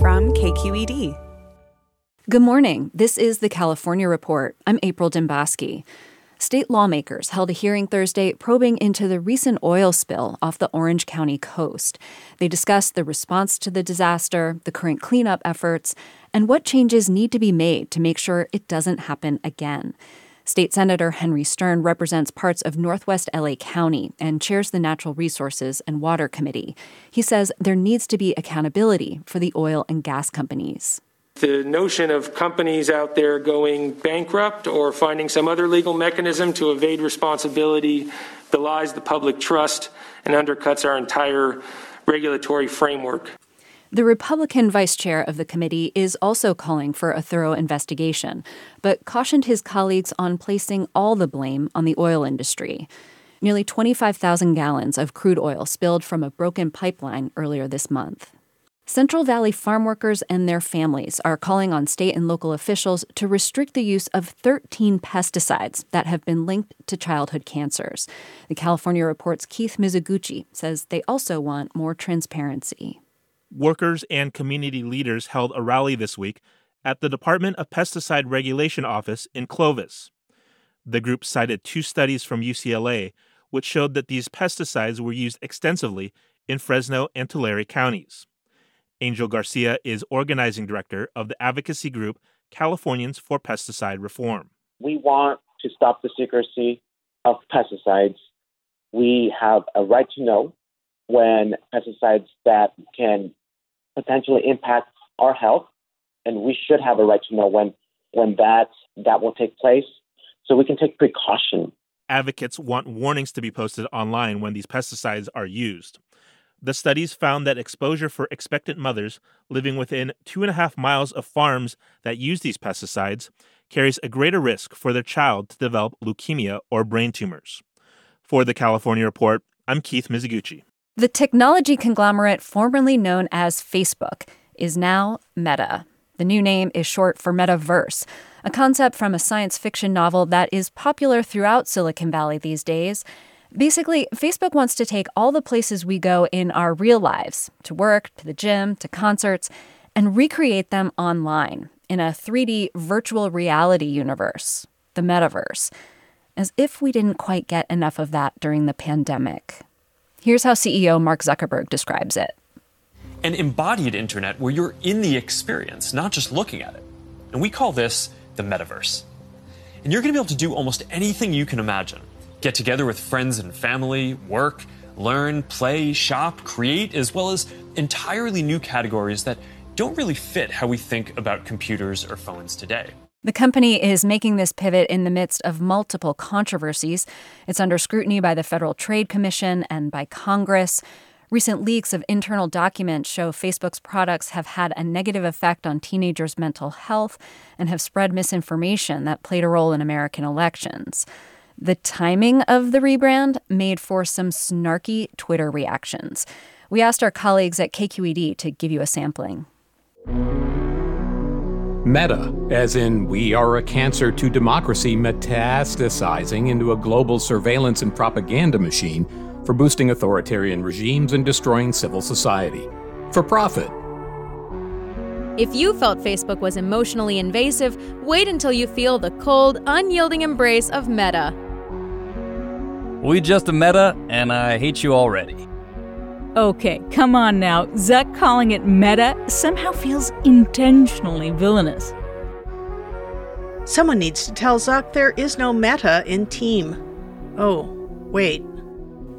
From KQED. Good morning. This is the California Report. I'm April Domboski. State lawmakers held a hearing Thursday probing into the recent oil spill off the Orange County coast. They discussed the response to the disaster, the current cleanup efforts, and what changes need to be made to make sure it doesn't happen again. State Senator Henry Stern represents parts of Northwest LA County and chairs the Natural Resources and Water Committee. He says there needs to be accountability for the oil and gas companies. The notion of companies out there going bankrupt or finding some other legal mechanism to evade responsibility belies the public trust and undercuts our entire regulatory framework. The Republican vice chair of the committee is also calling for a thorough investigation, but cautioned his colleagues on placing all the blame on the oil industry. Nearly 25,000 gallons of crude oil spilled from a broken pipeline earlier this month. Central Valley farm workers and their families are calling on state and local officials to restrict the use of 13 pesticides that have been linked to childhood cancers. The California Report's Keith Mizuguchi says they also want more transparency. Workers and community leaders held a rally this week at the Department of Pesticide Regulation office in Clovis. The group cited two studies from UCLA, which showed that these pesticides were used extensively in Fresno and Tulare counties. Angel Garcia is organizing director of the advocacy group Californians for Pesticide Reform. We want to stop the secrecy of pesticides. We have a right to know when pesticides that can potentially impact our health, and we should have a right to know when that will take place so we can take precaution. Advocates want warnings to be posted online when these pesticides are used. The studies found that exposure for expectant mothers living within 2.5 miles of farms that use these pesticides carries a greater risk for their child to develop leukemia or brain tumors. For the California Report, I'm Keith Mizuguchi. The technology conglomerate formerly known as Facebook is now Meta. The new name is short for Metaverse, a concept from a science fiction novel that is popular throughout Silicon Valley these days. Basically, Facebook wants to take all the places we go in our real lives, to work, to the gym, to concerts, and recreate them online in a 3D virtual reality universe, the metaverse, as if we didn't quite get enough of that during the pandemic. Here's how CEO Mark Zuckerberg describes it. An embodied internet where you're in the experience, not just looking at it. And we call this the metaverse. And you're going to be able to do almost anything you can imagine. Get together with friends and family, work, learn, play, shop, create, as well as entirely new categories that don't really fit how we think about computers or phones today. The company is making this pivot in the midst of multiple controversies. It's under scrutiny by the Federal Trade Commission and by Congress. Recent leaks of internal documents show Facebook's products have had a negative effect on teenagers' mental health and have spread misinformation that played a role in American elections. The timing of the rebrand made for some snarky Twitter reactions. We asked our colleagues at KQED to give you a sampling. Meta, as in we are a cancer to democracy metastasizing into a global surveillance and propaganda machine for boosting authoritarian regimes and destroying civil society. For profit. If you felt Facebook was emotionally invasive, wait until you feel the cold, unyielding embrace of Meta. We just a Meta, and I hate you already. Okay, come on now. Zuck calling it Meta somehow feels intentionally villainous. Someone needs to tell Zuck there is no Meta in team. Oh, wait.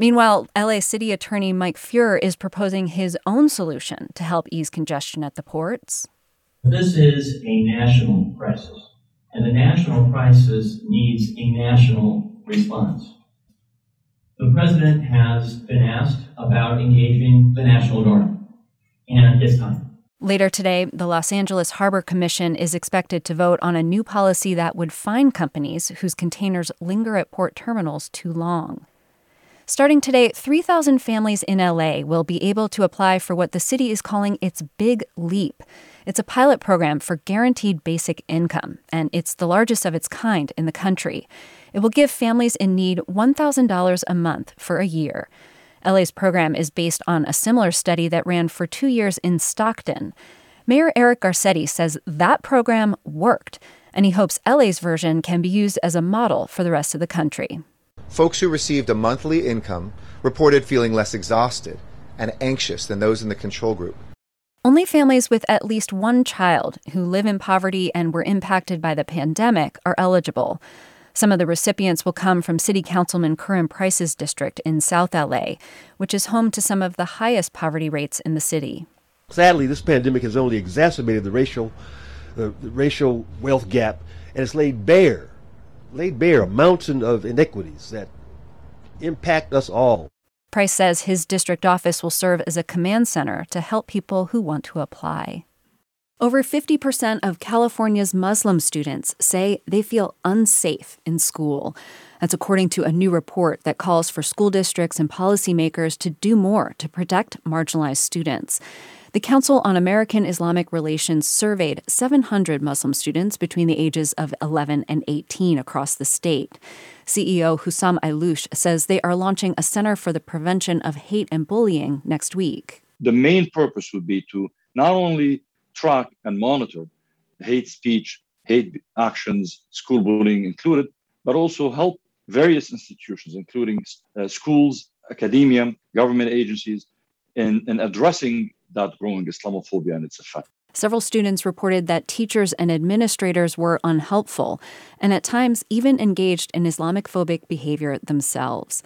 Meanwhile, LA City Attorney Mike Fuhrer is proposing his own solution to help ease congestion at the ports. This is a national crisis, and the national crisis needs a national response. The president has been asked about engaging the National Guard. And it's time. Later today, the Los Angeles Harbor Commission is expected to vote on a new policy that would fine companies whose containers linger at port terminals too long. Starting today, 3,000 families in LA will be able to apply for what the city is calling its Big Leap. It's a pilot program for guaranteed basic income, and it's the largest of its kind in the country. It will give families in need $1,000 a month for a year. LA's program is based on a similar study that ran for 2 years in Stockton. Mayor Eric Garcetti says that program worked, and he hopes LA's version can be used as a model for the rest of the country. Folks who received a monthly income reported feeling less exhausted and anxious than those in the control group. Only families with at least one child who live in poverty and were impacted by the pandemic are eligible. Some of the recipients will come from City Councilman Curran Price's district in South LA, which is home to some of the highest poverty rates in the city. Sadly, this pandemic has only exacerbated the racial wealth gap, and it's laid bare a mountain of inequities that impact us all. Price says his district office will serve as a command center to help people who want to apply. Over 50% of California's Muslim students say they feel unsafe in school. That's according to a new report that calls for school districts and policymakers to do more to protect marginalized students. The Council on American-Islamic Relations surveyed 700 Muslim students between the ages of 11 and 18 across the state. CEO Hussam Ailoush says they are launching a Center for the Prevention of Hate and Bullying next week. The main purpose would be to not only track and monitor hate speech, hate actions, school bullying included, but also help various institutions, including schools, academia, government agencies, in addressing that growing Islamophobia and its effect. Several students reported that teachers and administrators were unhelpful and at times even engaged in Islamophobic behavior themselves.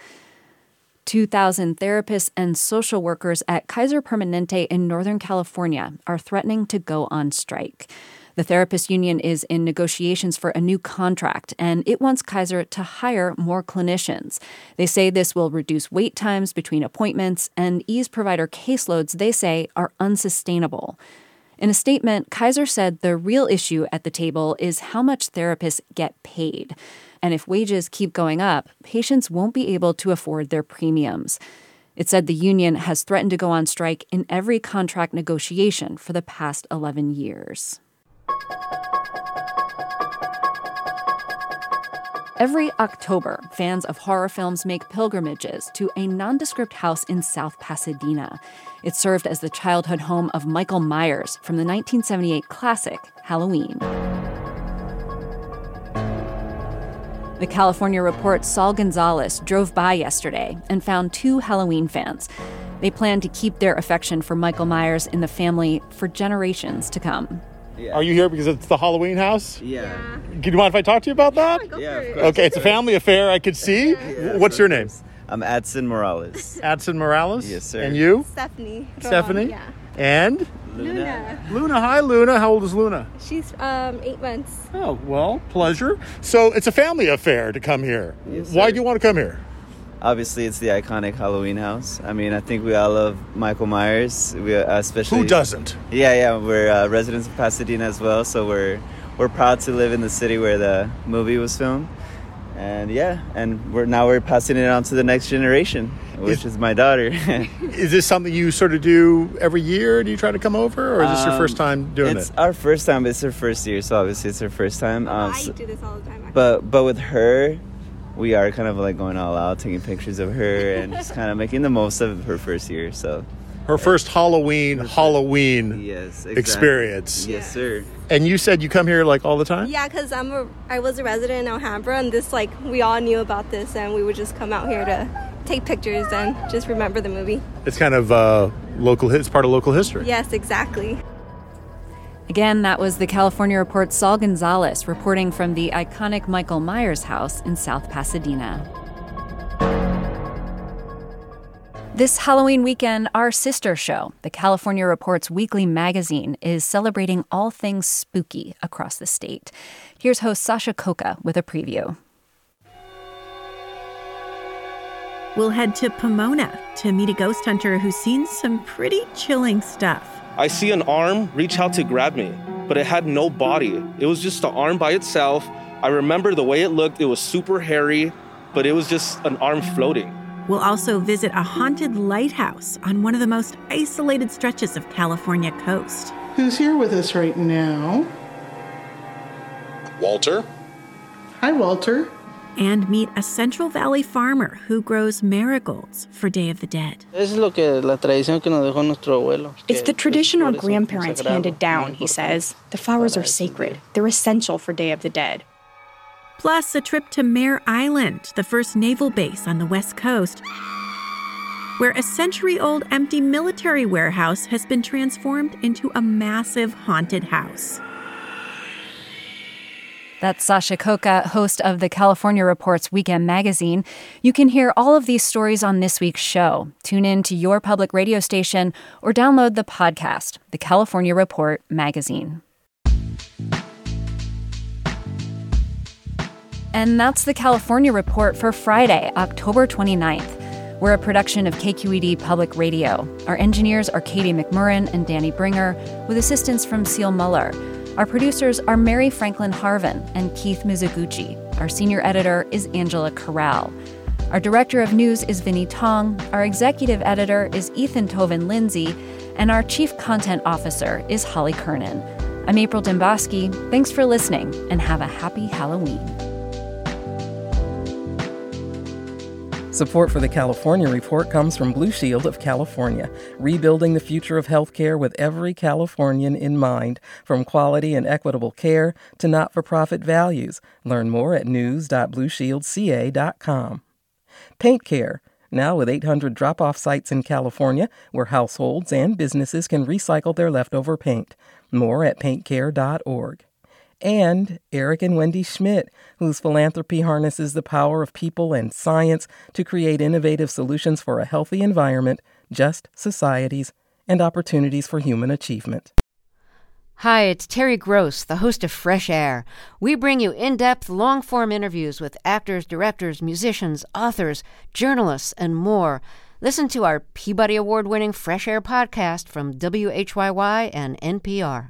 2,000 therapists and social workers at Kaiser Permanente in Northern California are threatening to go on strike. The therapist union is in negotiations for a new contract, and it wants Kaiser to hire more clinicians. They say this will reduce wait times between appointments and ease provider caseloads they say are unsustainable. In a statement, Kaiser said the real issue at the table is how much therapists get paid. And if wages keep going up, patients won't be able to afford their premiums. It said the union has threatened to go on strike in every contract negotiation for the past 11 years. Every October, fans of horror films make pilgrimages to a nondescript house in South Pasadena. It served as the childhood home of Michael Myers from the 1978 classic Halloween. The California Report's Saul Gonzalez drove by yesterday and found two Halloween fans. They plan to keep their affection for Michael Myers in the family for generations to come. Yeah. Are you here because it's the Halloween house? Yeah. Do you mind if I talk to you about that? Yeah, of course. Okay, it's a family affair, I could see. Yeah, what's your name? I'm Adson Morales. Adson Morales? Yes, sir. And you? Stephanie. Stephanie? Yeah. And? Luna. Luna. Hi, Luna. How old is Luna? She's 8 months. Oh, well, pleasure. So it's a family affair to come here. Yes, why do you want to come here? Obviously, it's the iconic Halloween house. I mean, I think we all love Michael Myers. We especially who doesn't? Yeah. We're residents of Pasadena as well, so we're proud to live in the city where the movie was filmed. And we're passing it on to the next generation, which is my daughter. Is this something you sort of do every year? Do you try to come over, or is this your first time doing it? It's our first time. It's her first year, so obviously it's her first time. I do this all the time. Actually. But with her, we are kind of like going all out, taking pictures of her, and just kind of making the most of her first year. So. Her first Halloween yes, exactly. experience. Yes, sir. And you said you come here like all the time? Yeah, because I was a resident in Alhambra, and this like we all knew about this, and we would just come out here to take pictures and just remember the movie. It's kind of local. It's part of local history. Yes, exactly. Again, that was the California Report's Saul Gonzalez reporting from the iconic Michael Myers house in South Pasadena. This Halloween weekend, our sister show, the California Report's weekly magazine, is celebrating all things spooky across the state. Here's host Sasha Coca with a preview. We'll head to Pomona to meet a ghost hunter who's seen some pretty chilling stuff. I see an arm reach out to grab me, but it had no body. It was just an arm by itself. I remember the way it looked. It was super hairy, but it was just an arm floating. We'll also visit a haunted lighthouse on one of the most isolated stretches of California coast. Who's here with us right now? Walter. Hi, Walter. And meet a Central Valley farmer who grows marigolds for Day of the Dead. It's the tradition our grandparents handed down, he says. The flowers are sacred. They're essential for Day of the Dead. Plus, a trip to Mare Island, the first naval base on the West Coast, where a century-old empty military warehouse has been transformed into a massive haunted house. That's Sasha Coca, host of the California Report's Weekend Magazine. You can hear all of these stories on this week's show. Tune in to your public radio station or download the podcast, The California Report Magazine. And that's the California Report for Friday, October 29th. We're a production of KQED Public Radio. Our engineers are Katie McMurrin and Danny Bringer, with assistance from Seal Muller. Our producers are Mary Franklin Harvin and Keith Mizuguchi. Our senior editor is Angela Corral. Our director of news is Vinnie Tong. Our executive editor is Ethan Tovin Lindsay. And our chief content officer is Holly Kernan. I'm April Domboski. Thanks for listening, and have a happy Halloween. Support for the California Report comes from Blue Shield of California, rebuilding the future of healthcare with every Californian in mind, from quality and equitable care to not-for-profit values. Learn more at news.blueshieldca.com. Paint Care, now with 800 drop-off sites in California where households and businesses can recycle their leftover paint. More at paintcare.org. And Eric and Wendy Schmidt, whose philanthropy harnesses the power of people and science to create innovative solutions for a healthy environment, just societies, and opportunities for human achievement. Hi, it's Terry Gross, the host of Fresh Air. We bring you in-depth, long-form interviews with actors, directors, musicians, authors, journalists, and more. Listen to our Peabody Award-winning Fresh Air podcast from WHYY and NPR.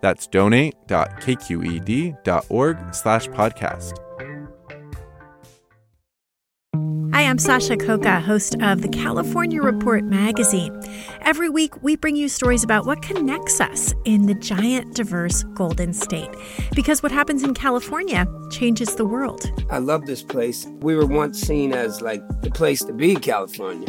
That's donate.kqed.org/podcast. Hi, I'm Sasha Coca, host of the California Report magazine. Every week, we bring you stories about what connects us in the giant, diverse Golden State. Because what happens in California changes the world. I love this place. We were once seen as, like, the place to be, California.